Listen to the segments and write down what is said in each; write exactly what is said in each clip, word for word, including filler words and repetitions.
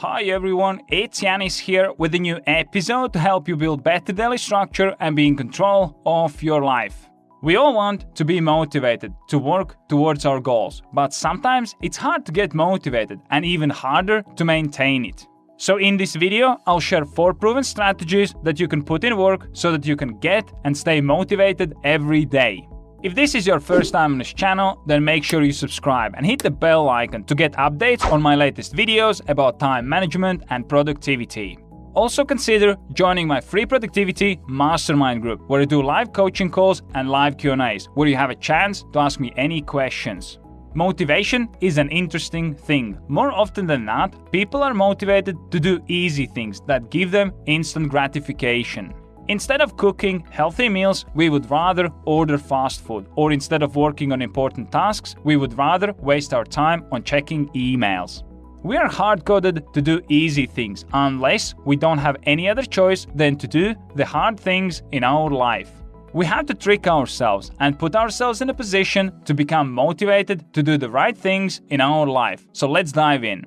Hi everyone, it's Yanis here with a new episode to help you build better daily structure and be in control of your life. We all want to be motivated to work towards our goals, but sometimes it's hard to get motivated and even harder to maintain it. So in this video, I'll share four proven strategies that you can put in work so that you can get and stay motivated every day. If this is your first time on this channel, then make sure you subscribe and hit the bell icon to get updates on my latest videos about time management and productivity. Also consider joining my free productivity mastermind group, where I do live coaching calls and live Q and A's, where you have a chance to ask me any questions. Motivation is an interesting thing. More often than not, people are motivated to do easy things that give them instant gratification. Instead of cooking healthy meals, we would rather order fast food, or instead of working on important tasks, we would rather waste our time on checking emails. We are hard-coded to do easy things unless we don't have any other choice than to do the hard things in our life. We have to trick ourselves and put ourselves in a position to become motivated to do the right things in our life. So let's dive in.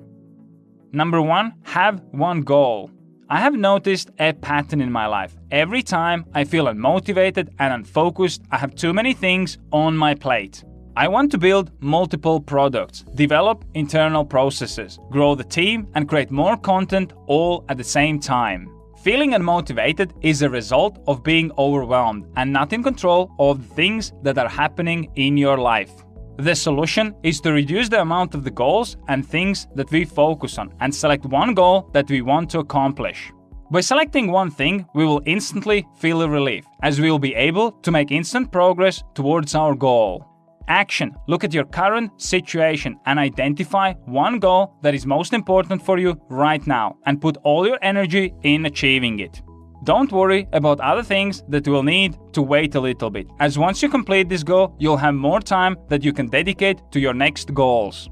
Number one, have one goal. I have noticed a pattern in my life. Every time I feel unmotivated and unfocused, I have too many things on my plate. I want to build multiple products, develop internal processes, grow the team, and create more content all at the same time. Feeling unmotivated is a result of being overwhelmed and not in control of the things that are happening in your life. The solution is to reduce the amount of the goals and things that we focus on and select one goal that we want to accomplish. By selecting one thing, we will instantly feel a relief, as we will be able to make instant progress towards our goal. Action. Look at your current situation and identify one goal that is most important for you right now and put all your energy in achieving it. Don't worry about other things that will need to wait a little bit, as once you complete this goal, you'll have more time that you can dedicate to your next goals.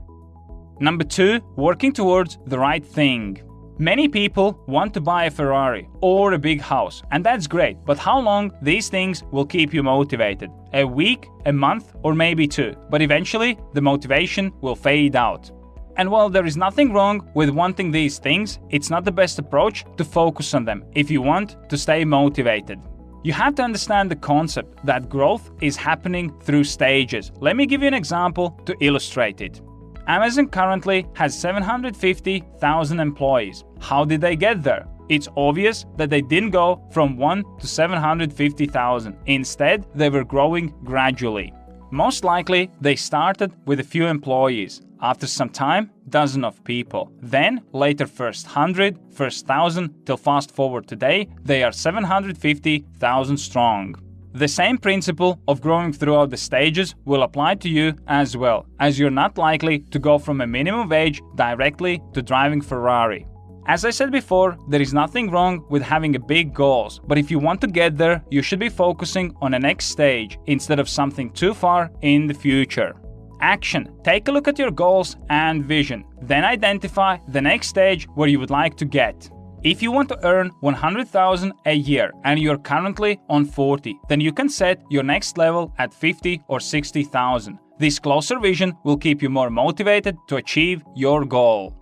Number two, working towards the right thing. Many people want to buy a Ferrari or a big house, and that's great, but how long these things will keep you motivated? A week, a month, or maybe two, but eventually the motivation will fade out. And while there is nothing wrong with wanting these things, it's not the best approach to focus on them if you want to stay motivated. You have to understand the concept that growth is happening through stages. Let me give you an example to illustrate it. Amazon currently has seven hundred fifty thousand employees. How did they get there? It's obvious that they didn't go from one to seven hundred fifty thousand. Instead, they were growing gradually. Most likely, they started with a few employees. After some time, dozens of people. Then, later first one hundred, first one thousand, till fast forward today, they are seven hundred fifty thousand strong. The same principle of growing throughout the stages will apply to you as well, as you're not likely to go from a minimum wage directly to driving Ferrari. As I said before, there is nothing wrong with having a big goals, but if you want to get there, you should be focusing on the next stage instead of something too far in the future. Action. Take a look at your goals and vision, then identify the next stage where you would like to get. If you want to earn one hundred thousand dollars a year and you're currently on forty thousand dollars, then you can set your next level at fifty thousand dollars or sixty thousand dollars. This closer vision will keep you more motivated to achieve your goal.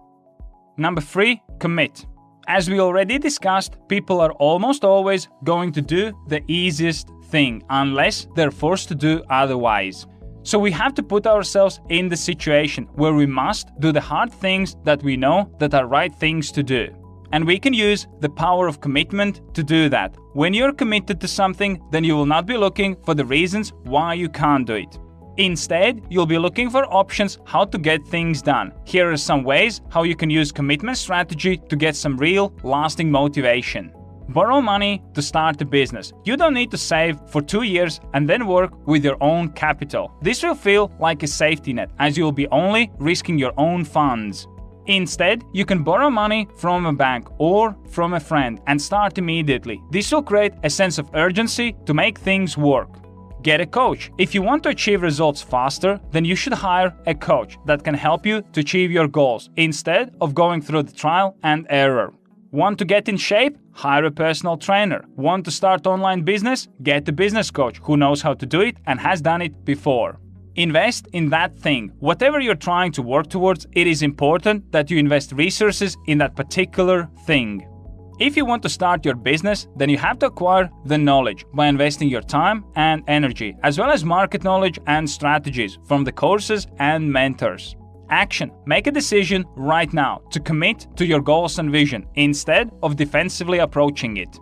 Number three, commit. As we already discussed, people are almost always going to do the easiest thing unless they're forced to do otherwise. So we have to put ourselves in the situation where we must do the hard things that we know that are right things to do. And we can use the power of commitment to do that. When you're committed to something, then you will not be looking for the reasons why you can't do it. Instead, you'll be looking for options how to get things done. Here are some ways how you can use commitment strategy to get some real, lasting motivation. Borrow money to start a business. You don't need to save for two years and then work with your own capital. This will feel like a safety net, as you'll be only risking your own funds. Instead, you can borrow money from a bank or from a friend and start immediately. This will create a sense of urgency to make things work. Get a coach. If you want to achieve results faster, then you should hire a coach that can help you to achieve your goals instead of going through the trial and error. Want to get in shape? Hire a personal trainer. Want to start online business? Get a business coach who knows how to do it and has done it before. Invest in that thing. Whatever you're trying to work towards, it is important that you invest resources in that particular thing. If you want to start your business, then you have to acquire the knowledge by investing your time and energy, as well as market knowledge and strategies from the courses and mentors. Action. Make a decision right now to commit to your goals and vision instead of defensively approaching it.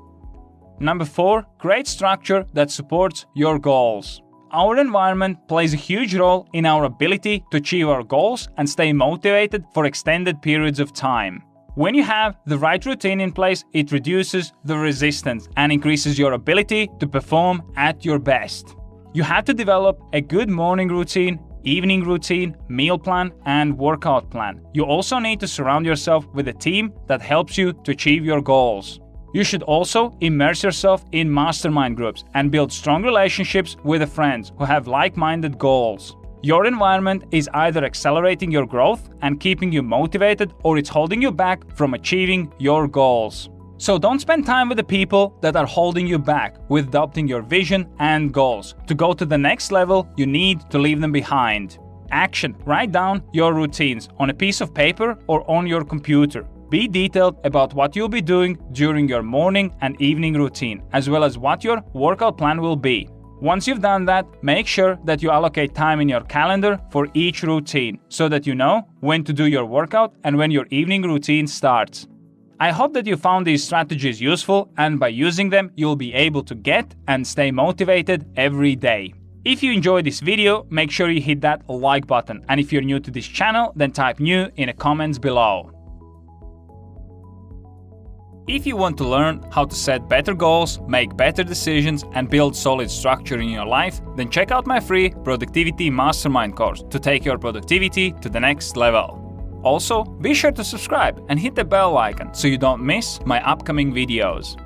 Number four, create structure that supports your goals. Our environment plays a huge role in our ability to achieve our goals and stay motivated for extended periods of time. When you have the right routine in place, it reduces the resistance and increases your ability to perform at your best. You have to develop a good morning routine, evening routine, meal plan, and workout plan. You also need to surround yourself with a team that helps you to achieve your goals. You should also immerse yourself in mastermind groups and build strong relationships with the friends who have like-minded goals. Your environment is either accelerating your growth and keeping you motivated, or it's holding you back from achieving your goals. So don't spend time with the people that are holding you back with adopting your vision and goals. To go to the next level, you need to leave them behind. Action. Write down your routines on a piece of paper or on your computer. Be detailed about what you'll be doing during your morning and evening routine, as well as what your workout plan will be. Once you've done that, make sure that you allocate time in your calendar for each routine, so that you know when to do your workout and when your evening routine starts. I hope that you found these strategies useful, and by using them, you'll be able to get and stay motivated every day. If you enjoyed this video, make sure you hit that like button, and if you're new to this channel, then type new in the comments below. If you want to learn how to set better goals, make better decisions, and build solid structure in your life, then check out my free Productivity Mastermind course to take your productivity to the next level. Also, be sure to subscribe and hit the bell icon so you don't miss my upcoming videos.